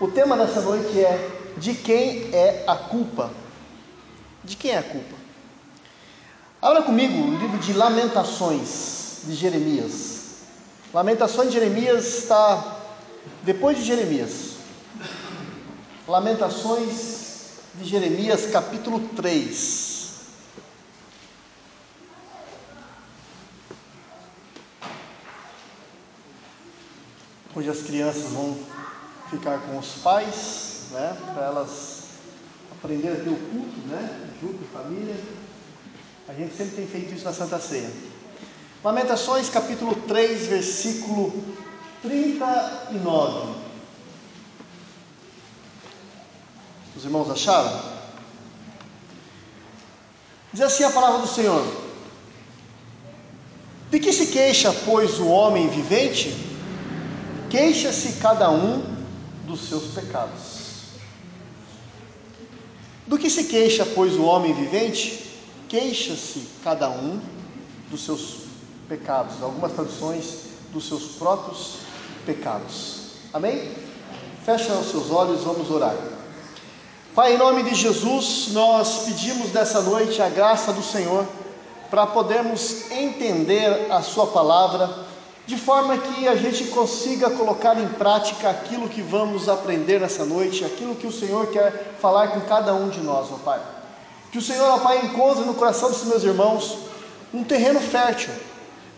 O tema dessa noite é: de quem é a culpa? De quem é a culpa? Abra comigo o livro de Lamentações de Jeremias. Lamentações de Jeremias está depois de Jeremias. Lamentações de Jeremias, capítulo 3. Hoje as crianças vão ficar com os pais, né, para elas aprenderem a ter o culto, né, junto, família. A gente sempre tem feito isso na Santa Ceia. Lamentações, capítulo 3, versículo 39. Os irmãos acharam? Diz assim a palavra do Senhor: de que se queixa, pois, o homem vivente? Queixa-se cada um dos seus pecados. Do que se queixa, pois, o homem vivente? Queixa-se cada um dos seus pecados. Algumas traduções, dos seus próprios pecados. Amém? Fecha os seus olhos, vamos orar. Pai, em nome de Jesus, nós pedimos dessa noite a graça do Senhor para podermos entender a sua palavra, de forma que a gente consiga colocar em prática aquilo que vamos aprender nessa noite, aquilo que o Senhor quer falar com cada um de nós, ó Pai. Que o Senhor, ó Pai, encontre no coração dos meus irmãos um terreno fértil,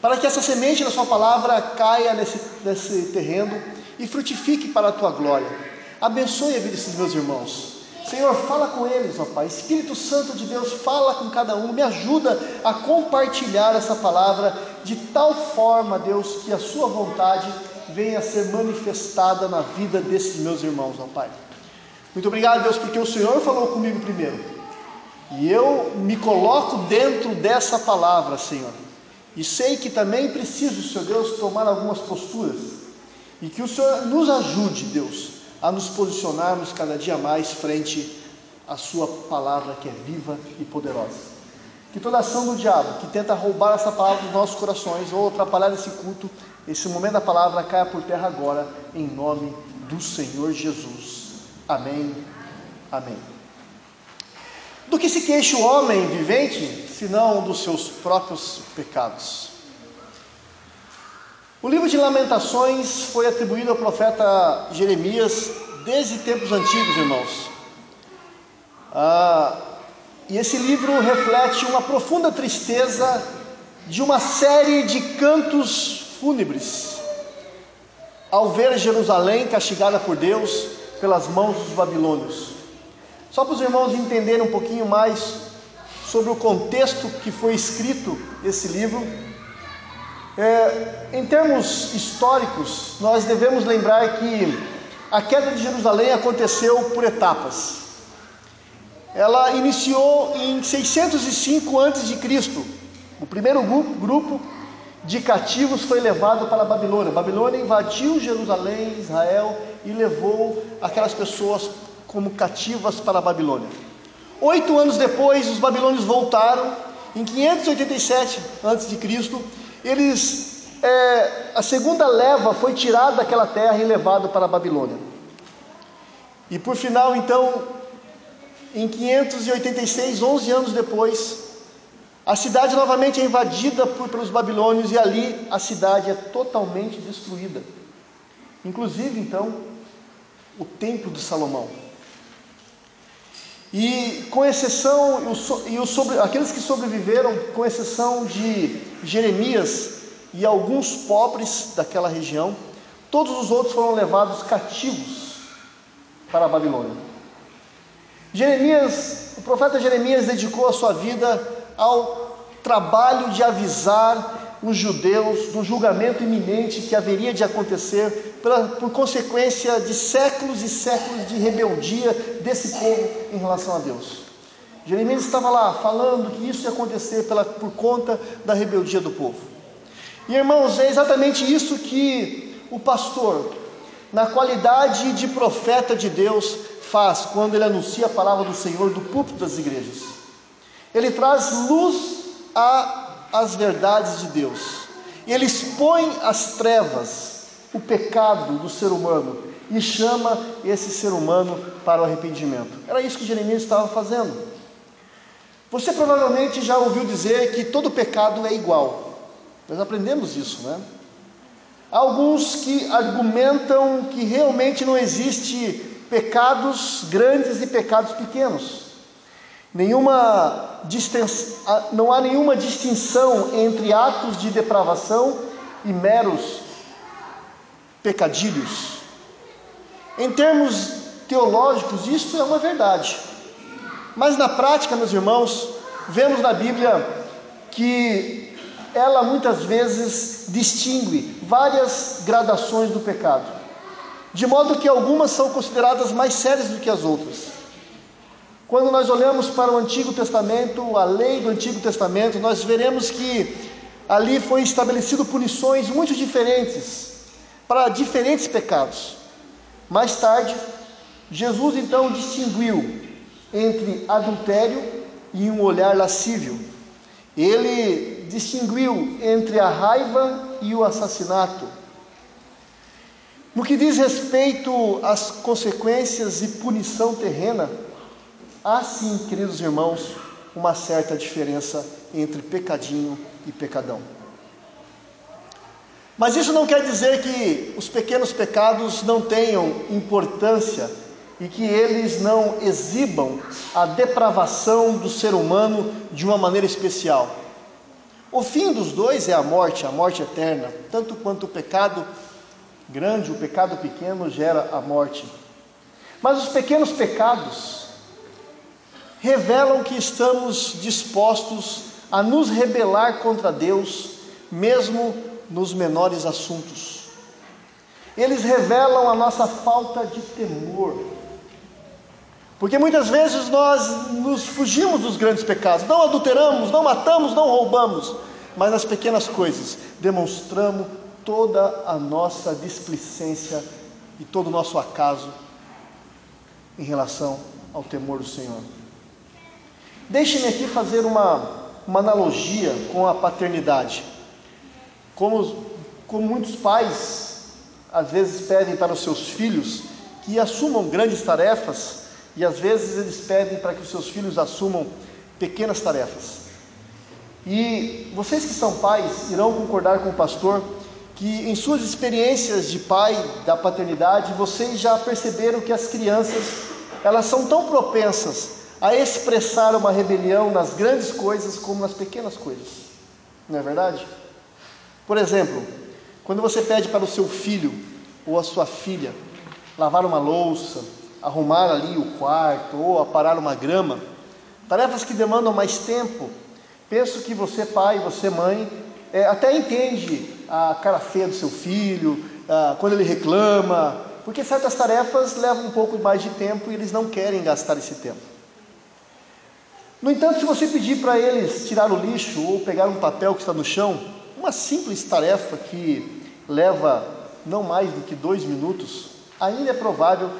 para que essa semente da sua palavra caia nesse terreno e frutifique para a tua glória. Abençoe a vida desses meus irmãos. Senhor, fala com eles, ó Pai. Espírito Santo de Deus, fala com cada um, me ajuda a compartilhar essa palavra de tal forma, Deus, que a sua vontade venha a ser manifestada na vida desses meus irmãos, ó Pai. Muito obrigado, Deus, porque o Senhor falou comigo primeiro, e eu me coloco dentro dessa palavra, Senhor, e sei que também preciso, Senhor Deus, tomar algumas posturas, e que o Senhor nos ajude, Deus, a nos posicionarmos cada dia mais frente à sua palavra, que é viva e poderosa. Que toda ação do diabo que tenta roubar essa palavra dos nossos corações ou atrapalhar esse culto, esse momento da palavra, caia por terra agora, em nome do Senhor Jesus. Amém. Amém. Do que se queixa o homem vivente, senão dos seus próprios pecados? O livro de Lamentações foi atribuído ao profeta Jeremias desde tempos antigos, irmãos. E esse livro reflete uma profunda tristeza de uma série de cantos fúnebres ao ver Jerusalém castigada por Deus pelas mãos dos babilônios. Só para os irmãos entenderem um pouquinho mais sobre o contexto que foi escrito esse livro. Em termos históricos, nós devemos lembrar que a queda de Jerusalém aconteceu por etapas. Ela iniciou em 605 a.C. O primeiro grupo de cativos foi levado para a Babilônia. A Babilônia invadiu Jerusalém, Israel, e levou aquelas pessoas como cativas para a Babilônia. 8 anos depois, os babilônios voltaram. Em 587 a.C., a segunda leva foi tirada daquela terra e levada para a Babilônia. E por final, então, em 586, 11 anos depois, a cidade novamente é invadida pelos babilônios, e ali a cidade é totalmente destruída. Inclusive, então, o templo de Salomão. E com exceção, aqueles que sobreviveram, com exceção de Jeremias e alguns pobres daquela região, todos os outros foram levados cativos para a Babilônia. O profeta Jeremias dedicou a sua vida ao trabalho de avisar os judeus do julgamento iminente que haveria de acontecer por consequência de séculos e séculos de rebeldia desse povo em relação a Deus. Jeremias estava lá falando que isso ia acontecer por conta da rebeldia do povo. E, irmãos, é exatamente isso que o pastor, na qualidade de profeta de Deus, faz quando ele anuncia a palavra do Senhor do púlpito das igrejas. Ele traz luz às verdades de Deus, ele expõe as trevas, o pecado do ser humano, e chama esse ser humano para o arrependimento. Era isso que Jeremias estava fazendo. Você provavelmente já ouviu dizer que todo pecado é igual. Nós aprendemos isso, né? Há alguns que argumentam que realmente não existe pecados grandes e pecados pequenos. Não há nenhuma distinção entre atos de depravação e meros pecadilhos. Em termos teológicos, isso é uma verdade. Mas na prática, meus irmãos, vemos na Bíblia que ela muitas vezes distingue várias gradações do pecado, de modo que algumas são consideradas mais sérias do que as outras. Quando nós olhamos para o Antigo Testamento, a lei do Antigo Testamento, nós veremos que ali foi estabelecido punições muito diferentes para diferentes pecados. Mais tarde, Jesus então distinguiu entre adultério e um olhar lascívio. Ele distinguiu entre a raiva e o assassinato. No que diz respeito às consequências e punição terrena, há sim, queridos irmãos, uma certa diferença entre pecadinho e pecadão. Mas isso não quer dizer que os pequenos pecados não tenham importância e que eles não exibam a depravação do ser humano de uma maneira especial. O fim dos dois é a morte eterna, tanto quanto o pecado grande, o pecado pequeno gera a morte. Mas os pequenos pecados revelam que estamos dispostos a nos rebelar contra Deus, mesmo nos menores assuntos. Eles revelam a nossa falta de temor. Porque muitas vezes nós nos fugimos dos grandes pecados, não adulteramos, não matamos, não roubamos, mas nas pequenas coisas demonstramos toda a nossa displicência e todo o nosso acaso em relação ao temor do Senhor. Deixe-me aqui fazer uma analogia com a paternidade. Como muitos pais às vezes pedem para os seus filhos que assumam grandes tarefas, e às vezes eles pedem para que os seus filhos assumam pequenas tarefas. E vocês que são pais irão concordar com o pastor que em suas experiências de pai, da paternidade, vocês já perceberam que as crianças, elas são tão propensas a expressar uma rebelião nas grandes coisas como nas pequenas coisas. Não é verdade? Por exemplo, quando você pede para o seu filho ou a sua filha lavar uma louça, arrumar ali o quarto ou aparar uma grama, tarefas que demandam mais tempo, penso que você pai, você mãe, até entende a cara feia do seu filho, quando ele reclama, porque certas tarefas levam um pouco mais de tempo e eles não querem gastar esse tempo. No entanto, se você pedir para eles tirar o lixo ou pegar um papel que está no chão, uma simples tarefa que leva não mais do que 2 minutos, ainda é provável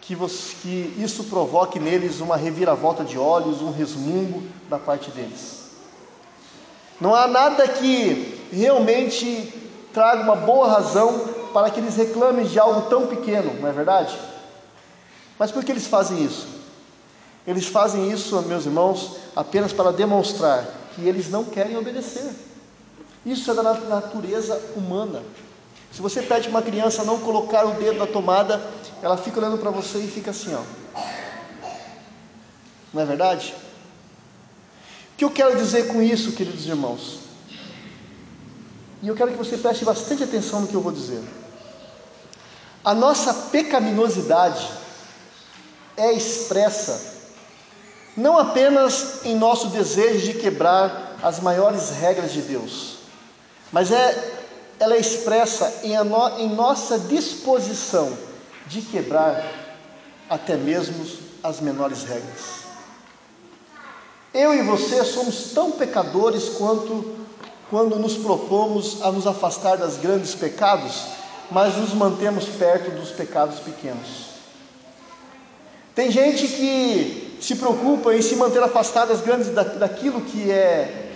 que isso provoque neles uma reviravolta de olhos, um resmungo da parte deles. Não há nada que realmente traga uma boa razão para que eles reclamem de algo tão pequeno, não é verdade? Mas por que eles fazem isso? Eles fazem isso, meus irmãos, apenas para demonstrar que eles não querem obedecer. Isso é da natureza humana. Se você pede para uma criança não colocar o dedo na tomada, ela fica olhando para você e fica assim, ó. Não é verdade? O que eu quero dizer com isso, queridos irmãos? E eu quero que você preste bastante atenção no que eu vou dizer. A nossa pecaminosidade é expressa não apenas em nosso desejo de quebrar as maiores regras de Deus, mas ela é expressa em nossa disposição de quebrar até mesmo as menores regras. Eu e você somos tão pecadores quanto quando nos propomos a nos afastar dos grandes pecados, mas nos mantemos perto dos pecados pequenos. Tem gente que se preocupa em se manter afastada das grandes, daquilo que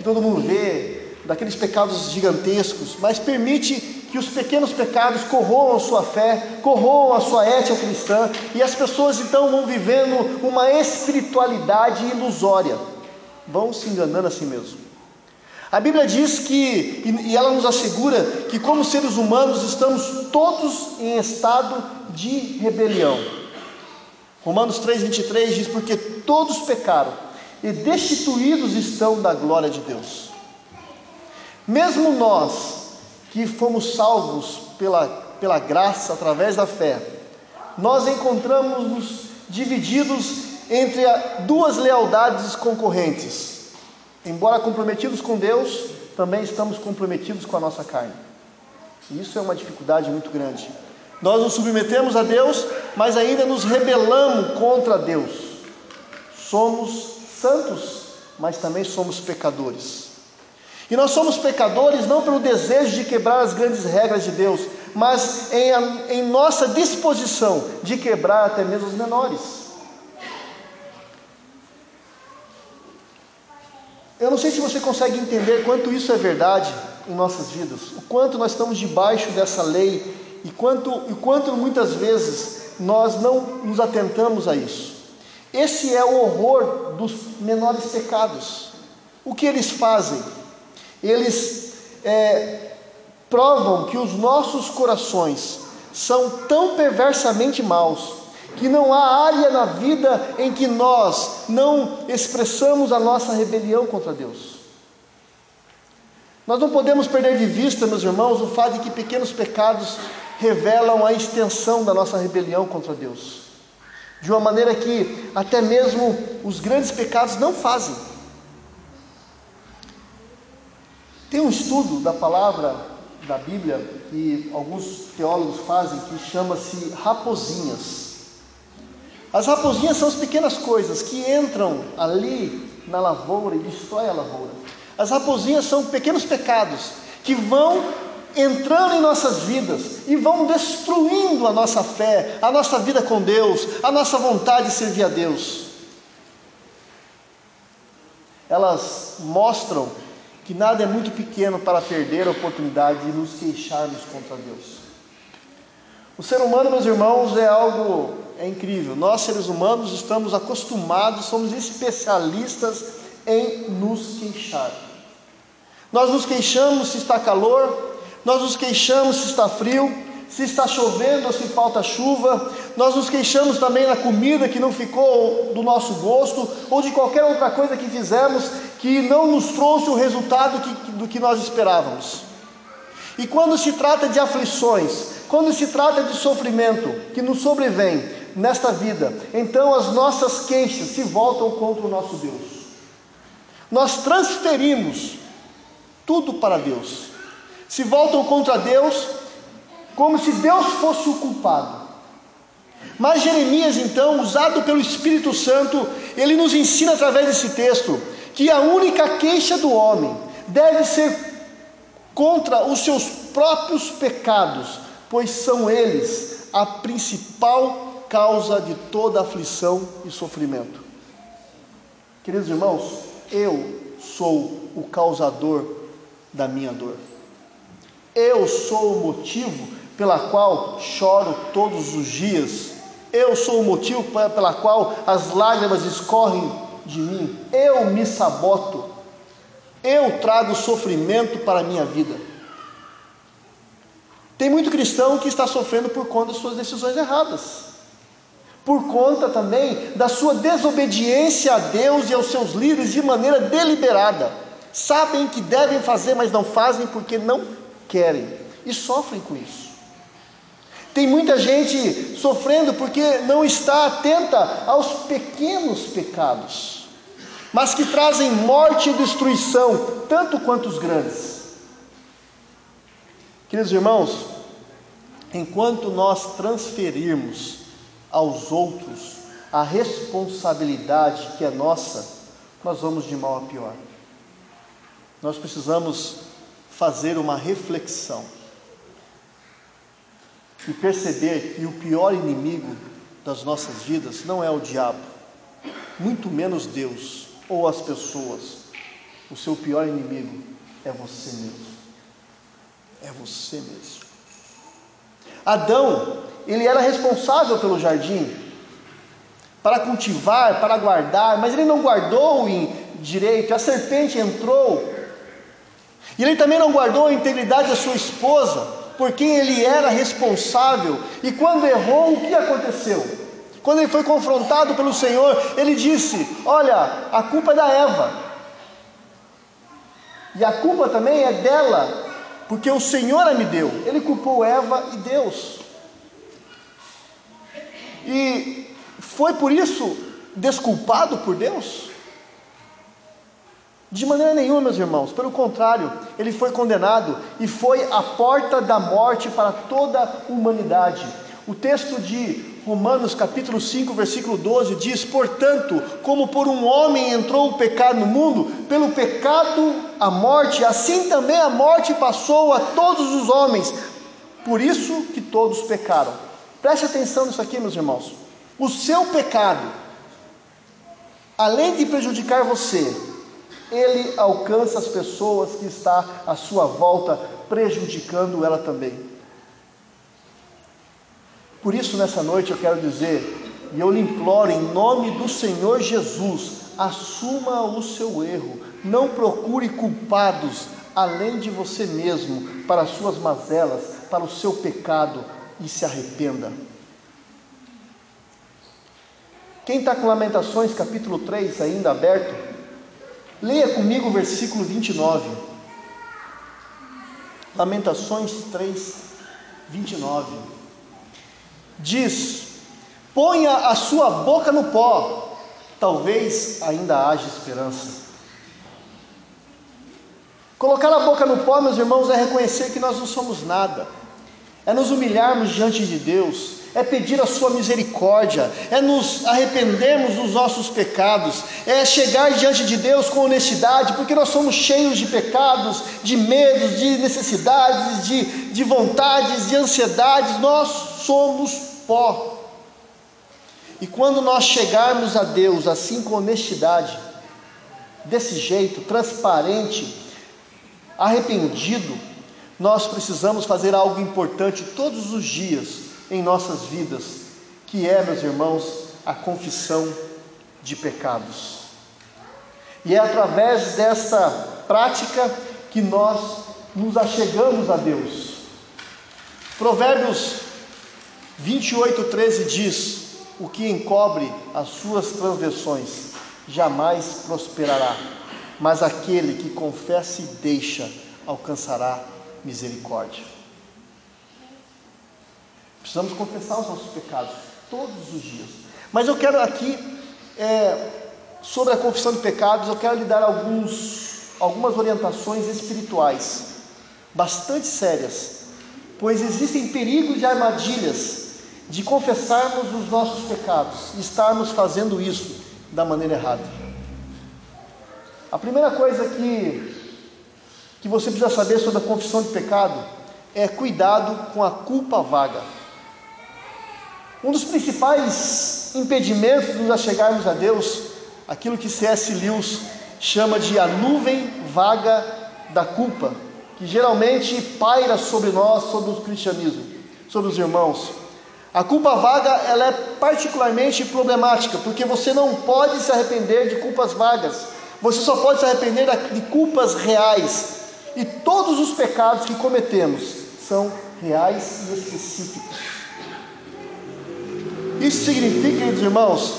todo mundo vê, daqueles pecados gigantescos, mas permite que os pequenos pecados corroam sua fé, corroam a sua ética cristã, e as pessoas então vão vivendo uma espiritualidade ilusória, vão se enganando a si mesmo. A Bíblia diz que, e ela nos assegura, que como seres humanos estamos todos em estado de rebelião. Romanos 3,23 diz, porque todos pecaram e destituídos estão da glória de Deus. Mesmo nós, que fomos salvos pela graça, através da fé, nós encontramos-nos divididos entre duas lealdades concorrentes. Embora comprometidos com Deus, também estamos comprometidos com a nossa carne. E isso é uma dificuldade muito grande. Nós nos submetemos a Deus, mas ainda nos rebelamos contra Deus. Somos santos, mas também somos pecadores. E nós somos pecadores não pelo desejo de quebrar as grandes regras de Deus, mas em nossa disposição de quebrar até mesmo os menores. Eu não sei se você consegue entender quanto isso é verdade em nossas vidas, o quanto nós estamos debaixo dessa lei, e quanto muitas vezes nós não nos atentamos a isso. Esse é o horror dos menores pecados. O que eles fazem? Eles provam que os nossos corações são tão perversamente maus que não há área na vida em que nós não expressamos a nossa rebelião contra Deus. Nós não podemos perder de vista, meus irmãos, o fato de que pequenos pecados revelam a extensão da nossa rebelião contra Deus, de uma maneira que até mesmo os grandes pecados não fazem. Tem um estudo da palavra da Bíblia que alguns teólogos fazem que chama-se raposinhas. As raposinhas são as pequenas coisas que entram ali na lavoura e destroem a lavoura. As raposinhas são pequenos pecados que vão entrando em nossas vidas e vão destruindo a nossa fé, a nossa vida com Deus, a nossa vontade de servir a Deus. Elas mostram que nada é muito pequeno para perder a oportunidade de nos queixarmos contra Deus. O ser humano, meus irmãos, é incrível. Nós, seres humanos, estamos acostumados, somos especialistas em nos queixar. Nós nos queixamos se está calor, nós nos queixamos se está frio, se está chovendo ou se falta chuva, nós nos queixamos também da comida que não ficou do nosso gosto, ou de qualquer outra coisa que fizemos que não nos trouxe o resultado do que nós esperávamos. E quando se trata de aflições, quando se trata de sofrimento que nos sobrevém nesta vida, então as nossas queixas se voltam contra o nosso Deus. Nós transferimos tudo para Deus, se voltam contra Deus, como se Deus fosse o culpado. Mas Jeremias, então, usado pelo Espírito Santo, ele nos ensina através desse texto que a única queixa do homem deve ser contra os seus próprios pecados, pois são eles a principal causa de toda aflição e sofrimento. Queridos irmãos, eu sou o causador da minha dor. Eu sou o motivo pela qual choro todos os dias. Eu sou o motivo pela qual as lágrimas escorrem de mim. Eu me saboto. Eu trago sofrimento para a minha vida. Tem muito cristão que está sofrendo por conta das suas decisões erradas, por conta também da sua desobediência a Deus e aos seus líderes de maneira deliberada. Sabem que devem fazer, mas não fazem porque não querem e sofrem com isso. Tem muita gente sofrendo porque não está atenta aos pequenos pecados, mas que trazem morte e destruição, tanto quanto os grandes. Queridos irmãos, enquanto nós transferirmos aos outros a responsabilidade que é nossa, nós vamos de mal a pior. Nós precisamos fazer uma reflexão e perceber que o pior inimigo das nossas vidas não é o diabo, muito menos Deus ou as pessoas. O seu pior inimigo é você mesmo. é você mesmo. Adão, ele era responsável pelo jardim, para cultivar, para guardar, mas ele não guardou direito, a serpente entrou, e ele também não guardou a integridade da sua esposa, por quem ele era responsável, e quando errou, o que aconteceu? Quando ele foi confrontado pelo Senhor, ele disse: olha, a culpa é da Eva, e a culpa também é dela, porque o Senhor a me deu. Ele culpou Eva e Deus, e foi por isso desculpado por Deus? De maneira nenhuma, meus irmãos, pelo contrário, ele foi condenado e foi a porta da morte para toda a humanidade. O texto de Romanos capítulo 5, versículo 12 diz: portanto, como por um homem entrou o pecado no mundo, pelo pecado a morte, assim também a morte passou a todos os homens, por isso que todos pecaram. Preste atenção nisso aqui, meus irmãos. O seu pecado, além de prejudicar você, ele alcança as pessoas que estão à sua volta, prejudicando ela também. Por isso, nessa noite eu quero dizer, e eu lhe imploro em nome do Senhor Jesus, assuma o seu erro, não procure culpados, além de você mesmo, para as suas mazelas, para o seu pecado, e se arrependa. Quem está com Lamentações capítulo 3 ainda aberto, leia comigo o versículo 29, Lamentações 3, 29, diz: ponha a sua boca no pó, talvez ainda haja esperança. Colocar a boca no pó, meus irmãos, é reconhecer que nós não somos nada, é nos humilharmos diante de Deus, é pedir a sua misericórdia, é nos arrependermos dos nossos pecados, é chegar diante de Deus com honestidade, porque nós somos cheios de pecados, de medos, de necessidades, de vontades, de ansiedades, nós somos pó, e quando nós chegarmos a Deus, assim com honestidade, desse jeito, transparente, arrependido, nós precisamos fazer algo importante todos os dias, em nossas vidas, que é, meus irmãos, a confissão de pecados, e é através dessa prática que nós nos achegamos a Deus. Provérbios 28:13 diz: o que encobre as suas transgressões jamais prosperará, mas aquele que confessa e deixa alcançará misericórdia. Precisamos confessar os nossos pecados todos os dias, mas eu quero aqui, sobre a confissão de pecados, eu quero lhe dar algumas orientações espirituais, bastante sérias, pois existem perigos e armadilhas de confessarmos os nossos pecados, e estarmos fazendo isso da maneira errada. A primeira coisa que você precisa saber sobre a confissão de pecado, é cuidado com a culpa vaga. Um dos principais impedimentos de nos achegarmos a Deus, aquilo que C.S. Lewis chama de a nuvem vaga da culpa, que geralmente paira sobre nós, sobre o cristianismo, sobre os irmãos. A culpa vaga, ela é particularmente problemática, porque você não pode se arrepender de culpas vagas, você só pode se arrepender de culpas reais, e todos os pecados que cometemos são reais e específicos. Isso significa, meus irmãos,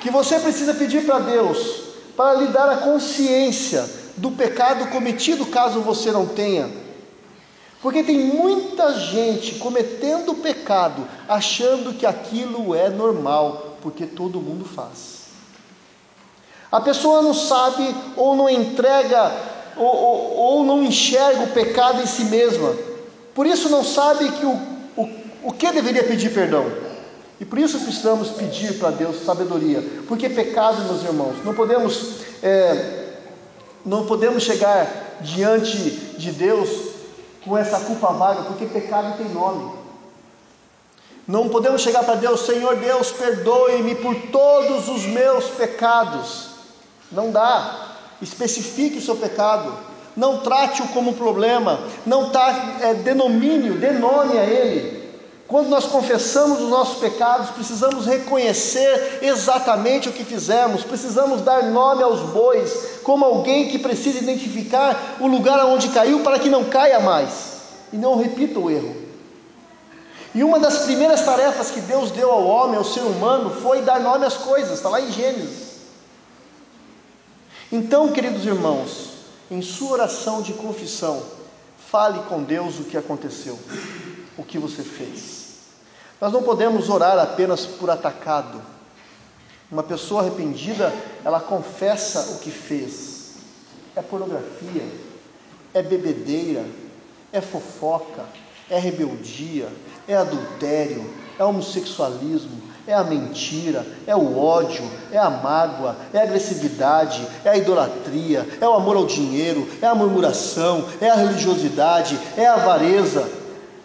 que você precisa pedir para Deus, para lhe dar a consciência do pecado cometido, caso você não tenha, porque tem muita gente cometendo pecado, achando que aquilo é normal, porque todo mundo faz. A pessoa não sabe, ou não entrega, ou não enxerga o pecado em si mesma, por isso não sabe que o que deveria pedir perdão. E por isso precisamos pedir para Deus sabedoria, porque pecado, meus irmãos, não podemos chegar diante de Deus com essa culpa vaga, porque pecado tem nome. Não podemos chegar para Deus: Senhor Deus, perdoe-me por todos os meus pecados. Não dá. Especifique o seu pecado, não trate-o como problema, não trate, denome a ele. Quando nós confessamos os nossos pecados, precisamos reconhecer exatamente o que fizemos, precisamos dar nome aos bois, como alguém que precisa identificar o lugar aonde caiu, para que não caia mais, e não repita o erro. E uma das primeiras tarefas que Deus deu ao homem, ao ser humano, foi dar nome às coisas, está lá em Gênesis. Então, queridos irmãos, em sua oração de confissão, fale com Deus o que aconteceu, o que você fez. Nós não podemos orar apenas por atacado. Uma pessoa arrependida, ela confessa o que fez. É pornografia, é bebedeira, é fofoca, é rebeldia, é adultério, é homossexualismo, é a mentira, é o ódio, é a mágoa, é a agressividade, é a idolatria, é o amor ao dinheiro, é a murmuração, é a religiosidade, é a avareza,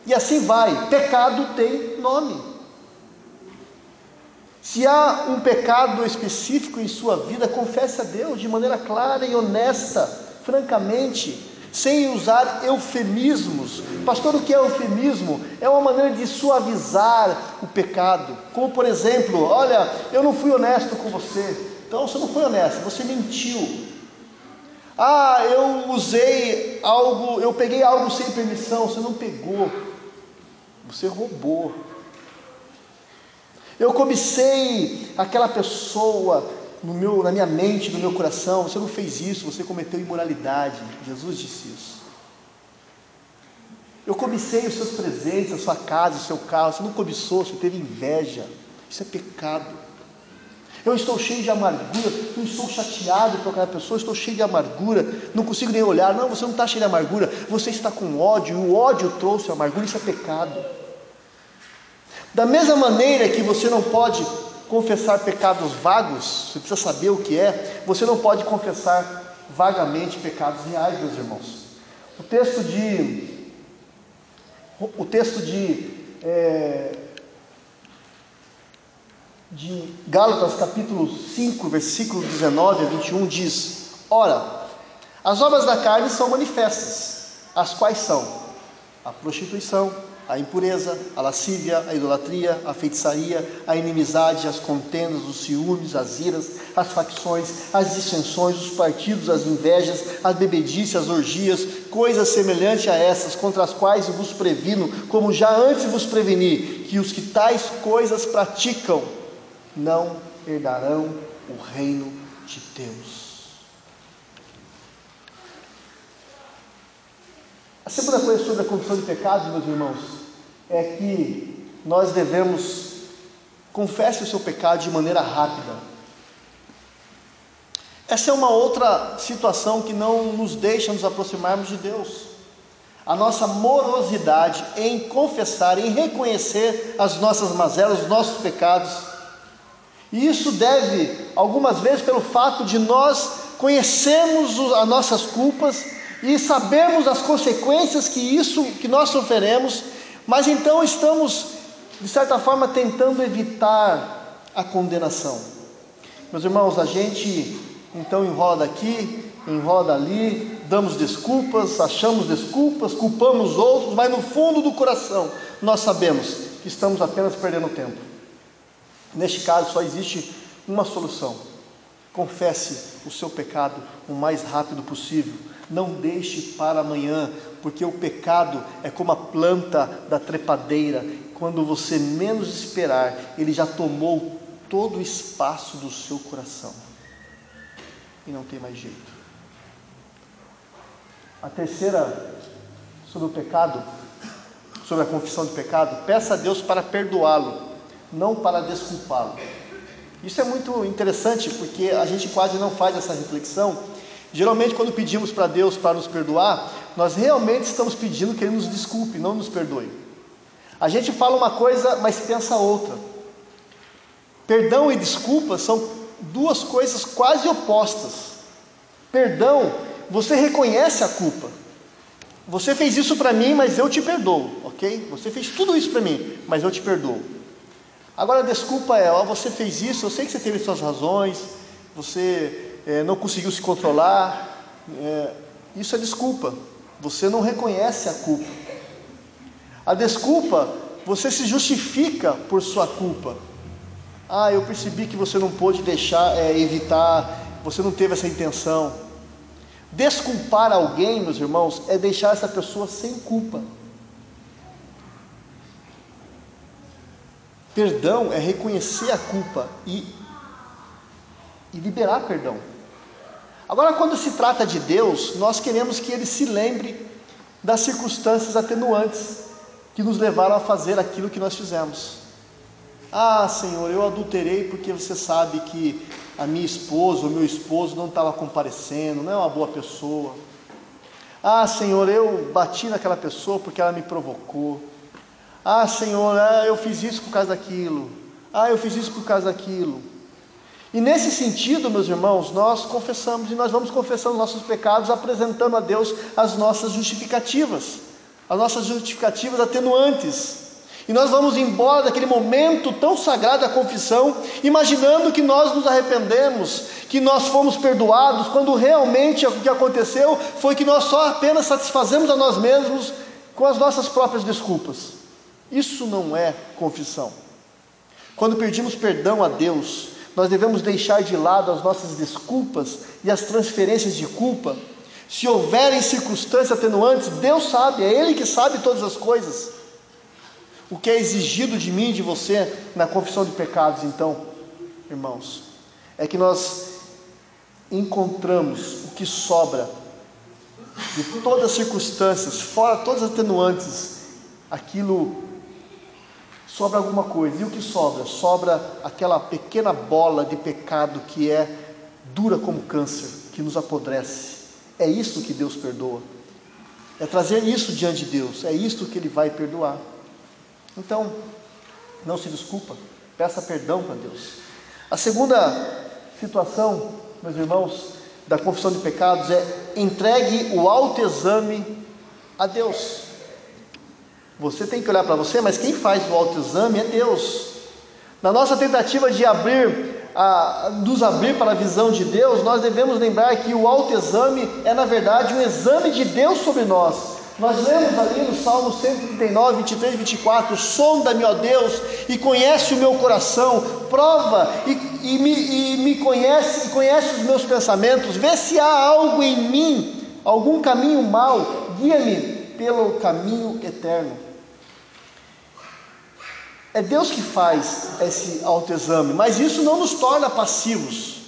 e assim vai. Pecado tem nome. Se há um pecado específico em sua vida, confesse a Deus de maneira clara e honesta, francamente, sem usar eufemismos. Pastor, o que é eufemismo? É uma maneira de suavizar o pecado, como por exemplo, olha, eu não fui honesto com você, então você não foi honesto, você mentiu. Ah, eu usei algo, eu peguei algo sem permissão, você não pegou, você roubou. Eu cobicei aquela pessoa na minha mente, no meu coração, você não fez isso, você cometeu imoralidade. Jesus disse isso. Eu cobicei os seus presentes, a sua casa, o seu carro, você não cobiçou, você teve inveja, isso é pecado. Eu estou cheio de amargura, eu estou chateado por aquela pessoa, estou cheio de amargura, não consigo nem olhar. Não, você não está cheio de amargura, você está com ódio, o ódio trouxe a amargura, isso é pecado. Da mesma maneira que você não pode confessar pecados vagos, você precisa saber o que é, você não pode confessar vagamente pecados reais, meus irmãos. O texto de Gálatas capítulo 5, versículo 19 a 21 diz: ora, as obras da carne são manifestas, as quais são a prostituição, a impureza, a lascívia, a idolatria, a feitiçaria, a inimizade, as contendas, os ciúmes, as iras, as facções, as dissensões, os partidos, as invejas, as bebedices, as orgias, coisas semelhantes a essas, contra as quais vos previno, como já antes vos preveni, que os que tais coisas praticam não herdarão o reino de Deus. A segunda coisa sobre a confissão de pecados, meus irmãos, é que nós devemos confessar o seu pecado de maneira rápida. Essa é uma outra situação que não nos deixa nos aproximarmos de Deus. A nossa morosidade em confessar, em reconhecer as nossas mazelas, os nossos pecados. E isso deve, algumas vezes, pelo fato de nós conhecermos as nossas culpas e sabemos as consequências que nós sofreremos, mas então estamos, de certa forma, tentando evitar a condenação. Meus irmãos, a gente então enrola daqui, enrola ali, damos desculpas, achamos desculpas, culpamos outros, mas no fundo do coração nós sabemos que estamos apenas perdendo tempo. Neste caso só existe uma solução: confesse o seu pecado o mais rápido possível. Não deixe para amanhã, porque o pecado é como a planta da trepadeira, quando você menos esperar, ele já tomou todo o espaço do seu coração, e não tem mais jeito. A terceira, sobre o pecado, sobre a confissão de pecado: peça a Deus para perdoá-lo, não para desculpá-lo. Isso é muito interessante, porque a gente quase não faz essa reflexão. Geralmente, quando pedimos para Deus para nos perdoar, nós realmente estamos pedindo que Ele nos desculpe, não nos perdoe. A gente fala uma coisa, mas pensa outra. Perdão e desculpa são duas coisas quase opostas. Perdão, você reconhece a culpa. Você fez isso para mim, mas eu te perdoo, ok? Você fez tudo isso para mim, mas eu te perdoo. Agora, a desculpa é: ó, você fez isso, eu sei que você teve suas razões, você não conseguiu se controlar, Isso é desculpa. Você não reconhece a culpa. A desculpa, você se justifica por sua culpa. Ah, eu percebi que você não pôde deixar, evitar, você não teve essa intenção. Desculpar alguém, meus irmãos, é deixar essa pessoa sem culpa. Perdão é reconhecer a culpa e liberar perdão. Agora, quando se trata de Deus, nós queremos que Ele se lembre das circunstâncias atenuantes que nos levaram a fazer aquilo que nós fizemos. Ah, Senhor, eu adulterei porque você sabe que a minha esposa, o meu esposo não estava comparecendo, não é uma boa pessoa. Ah, Senhor, eu bati naquela pessoa porque ela me provocou. Ah, Senhor, eu fiz isso por causa daquilo. Ah, eu fiz isso por causa daquilo. E nesse sentido, meus irmãos, nós confessamos e nós vamos confessando nossos pecados, apresentando a Deus as nossas justificativas atenuantes. E nós vamos embora daquele momento tão sagrado da confissão, imaginando que nós nos arrependemos, que nós fomos perdoados, quando realmente o que aconteceu foi que nós só apenas satisfazemos a nós mesmos com as nossas próprias desculpas. Isso não é confissão. Quando pedimos perdão a Deus, nós devemos deixar de lado as nossas desculpas e as transferências de culpa. Se houverem circunstâncias atenuantes, Deus sabe, é Ele que sabe todas as coisas. O que é exigido de mim e de você na confissão de pecados, então, irmãos, é que nós encontramos o que sobra de todas as circunstâncias, fora todas as atenuantes, aquilo. Sobra alguma coisa, e o que sobra? Sobra aquela pequena bola de pecado que é dura como câncer, que nos apodrece. É isso que Deus perdoa, é trazer isso diante de Deus, é isto que Ele vai perdoar. Então, não se desculpa, peça perdão para Deus. A segunda situação, meus irmãos, da confissão de pecados é: entregue o autoexame a Deus. Você tem que olhar para você, mas quem faz o autoexame é Deus. Na nossa tentativa de nos abrir para a visão de Deus, nós devemos lembrar que o autoexame é, na verdade, um exame de Deus sobre nós. Nós lemos ali no Salmo 139, 23, 24, sonda-me, ó Deus, e conhece o meu coração, prova e me conhece, e conhece os meus pensamentos, vê se há algo em mim, algum caminho mau, guia-me pelo caminho eterno. É Deus que faz esse autoexame, mas isso não nos torna passivos.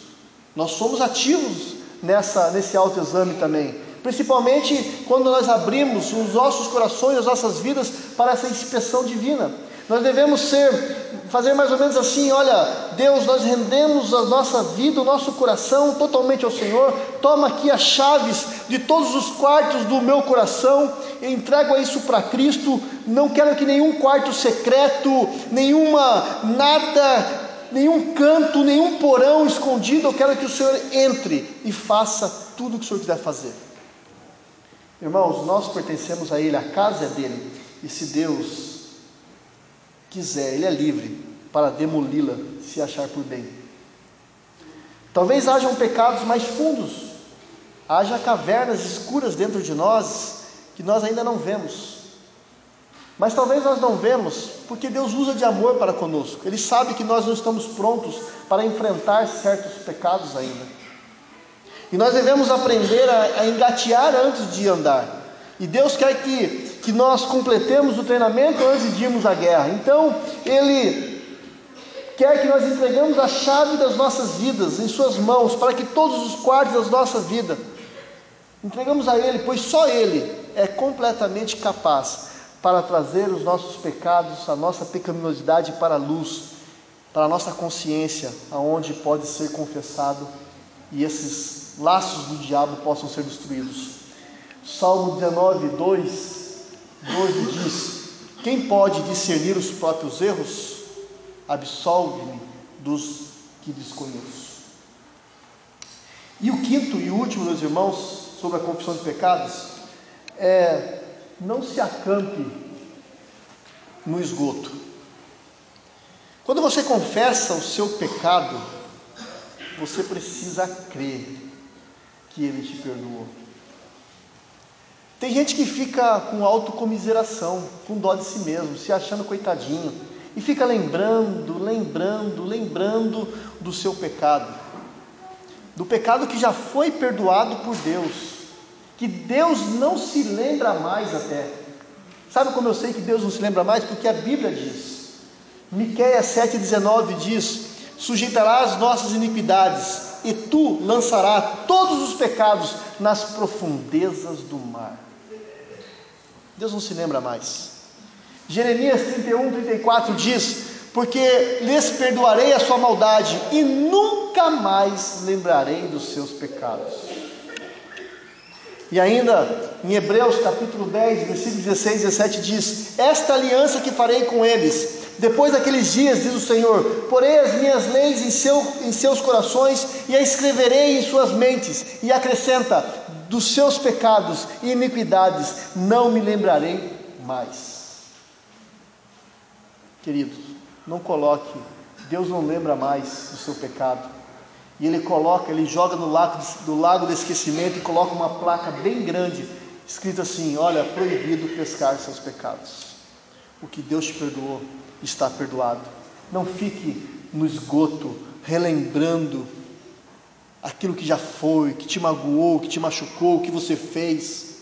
Nós somos ativos nesse autoexame também, principalmente quando nós abrimos os nossos corações, as nossas vidas para essa inspeção divina. Nós devemos fazer mais ou menos assim: olha, Deus, nós rendemos a nossa vida, o nosso coração totalmente ao Senhor, toma aqui as chaves de todos os quartos do meu coração, entrego isso para Cristo, não quero que nenhum quarto secreto, nenhum canto, nenhum porão escondido, eu quero que o Senhor entre e faça tudo o que o Senhor quiser fazer. Irmãos, nós pertencemos a Ele, a casa é dEle, e se Deus quiser, Ele é livre para demoli-la, se achar por bem. Talvez hajam pecados mais fundos, haja cavernas escuras dentro de nós, que nós ainda não vemos, mas talvez nós não vemos, porque Deus usa de amor para conosco. Ele sabe que nós não estamos prontos para enfrentar certos pecados ainda, e nós devemos aprender a engatear antes de andar, e Deus quer que nós completemos o treinamento antes de irmos à guerra. Então Ele quer que nós entregamos a chave das nossas vidas em suas mãos, para que todos os quartos da nossa vida entregamos a Ele, pois só Ele é completamente capaz para trazer os nossos pecados, a nossa pecaminosidade para a luz, para a nossa consciência, aonde pode ser confessado e esses laços do diabo possam ser destruídos. Salmo 19, 2 diz: quem pode discernir os próprios erros? Absolve-me dos que desconheço. E o quinto e último, meus irmãos, sobre a confissão de pecados, é: não se acampe no esgoto. Quando você confessa o seu pecado, você precisa crer que Ele te perdoou. Tem gente que fica com autocomiseração, com dó de si mesmo, se achando coitadinho, e fica lembrando do seu pecado, do pecado que já foi perdoado por Deus, que Deus não se lembra mais até. Sabe como eu sei que Deus não se lembra mais? Porque a Bíblia diz, Miquéia 7,19 diz, sujeitarás as nossas iniquidades, e tu lançarás todos os pecados nas profundezas do mar. Deus não se lembra mais. Jeremias 31:34 diz, porque lhes perdoarei a sua maldade, e nunca mais lembrarei dos seus pecados. E ainda, em Hebreus capítulo 10, versículos 16 e 17 diz, esta aliança que farei com eles, depois daqueles dias, diz o Senhor, porei as minhas leis em seus corações, e a escreverei em suas mentes, e acrescenta, dos seus pecados e iniquidades, não me lembrarei mais. Queridos, não coloque, Deus não lembra mais do seu pecado, e Ele joga no lago do esquecimento, e coloca uma placa bem grande, escrita assim, olha, proibido pescar seus pecados, o que Deus te perdoou, está perdoado. Não fique no esgoto relembrando aquilo que já foi, que te magoou, que te machucou, que você fez.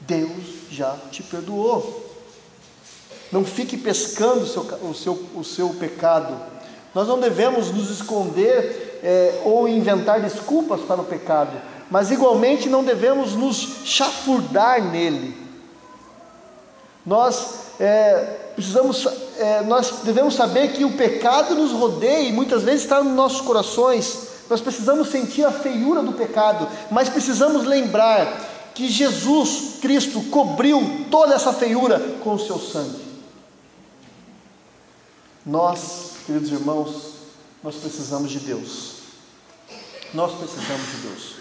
Deus já te perdoou. Não fique pescando o seu pecado. Nós não devemos nos esconder ou inventar desculpas para o pecado, mas igualmente não devemos nos chafurdar nele. Nós devemos saber que o pecado nos rodeia e muitas vezes está nos nossos corações. Nós precisamos sentir a feiura do pecado, mas precisamos lembrar que Jesus Cristo cobriu toda essa feiura com o seu sangue. Nós, queridos irmãos, nós precisamos de Deus. Nós precisamos de Deus.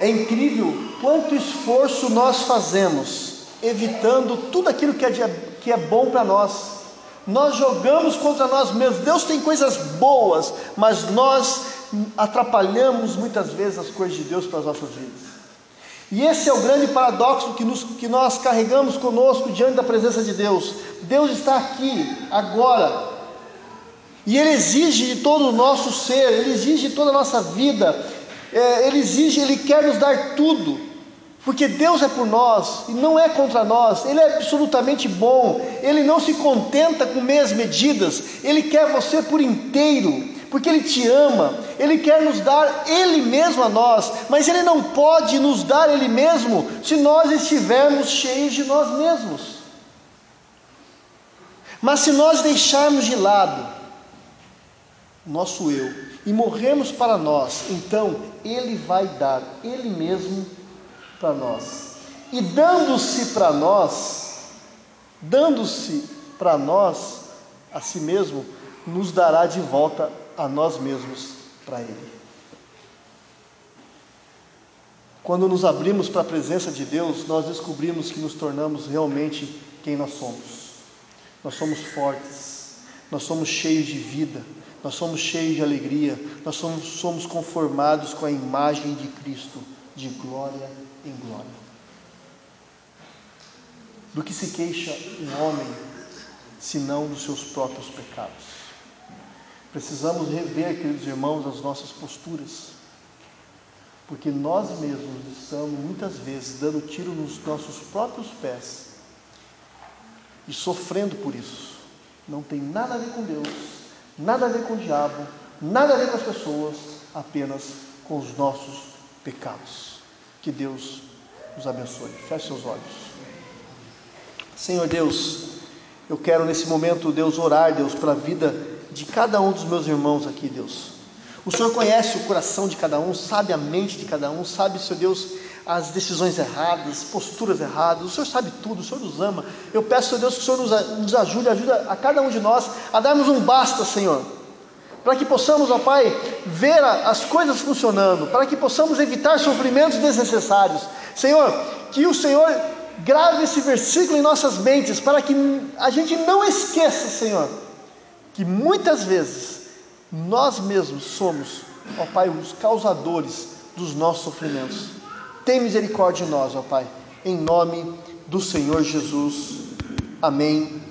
É incrível quanto esforço nós fazemos evitando tudo aquilo que é bom para nós. Nós jogamos contra nós mesmos. Deus tem coisas boas, mas nós atrapalhamos muitas vezes as coisas de Deus para as nossas vidas. E esse é o grande paradoxo que nós carregamos conosco diante da presença de Deus. Deus está aqui, agora, e Ele exige de todo o nosso ser, Ele exige de toda a nossa vida, Ele quer nos dar tudo. Porque Deus é por nós e não é contra nós. Ele é absolutamente bom. Ele não se contenta com meias medidas. Ele quer você por inteiro, porque Ele te ama. Ele quer nos dar Ele mesmo a nós, mas Ele não pode nos dar Ele mesmo se nós estivermos cheios de nós mesmos. Mas se nós deixarmos de lado o nosso eu e morrermos para nós, então Ele vai dar Ele mesmo para nós, e dando-se para nós, a si mesmo, nos dará de volta a nós mesmos para Ele. Quando nos abrimos para a presença de Deus, nós descobrimos que nos tornamos realmente quem nós somos. Nós somos fortes, nós somos cheios de vida, nós somos cheios de alegria, nós somos conformados com a imagem de Cristo, de glória em glória. Do que se queixa um homem, senão dos seus próprios pecados? Precisamos rever, queridos irmãos, as nossas posturas, porque nós mesmos estamos muitas vezes dando tiro nos nossos próprios pés e sofrendo por isso. Não tem nada a ver com Deus, nada a ver com o diabo, nada a ver com as pessoas, apenas com os nossos pecados. Que Deus nos abençoe. Feche seus olhos. Senhor Deus, eu quero nesse momento, Deus, orar, Deus, pela vida de cada um dos meus irmãos aqui, Deus. O Senhor conhece o coração de cada um, sabe a mente de cada um, sabe, Senhor Deus, as decisões erradas, posturas erradas. O Senhor sabe tudo, o Senhor nos ama. Eu peço, Senhor Deus, que o Senhor nos ajude a cada um de nós a darmos um basta, Senhor, para que possamos, ó Pai, ver as coisas funcionando, para que possamos evitar sofrimentos desnecessários. Senhor, que o Senhor grave esse versículo em nossas mentes, para que a gente não esqueça, Senhor, que muitas vezes nós mesmos somos, ó Pai, os causadores dos nossos sofrimentos. Tem misericórdia de nós, ó Pai, em nome do Senhor Jesus. Amém.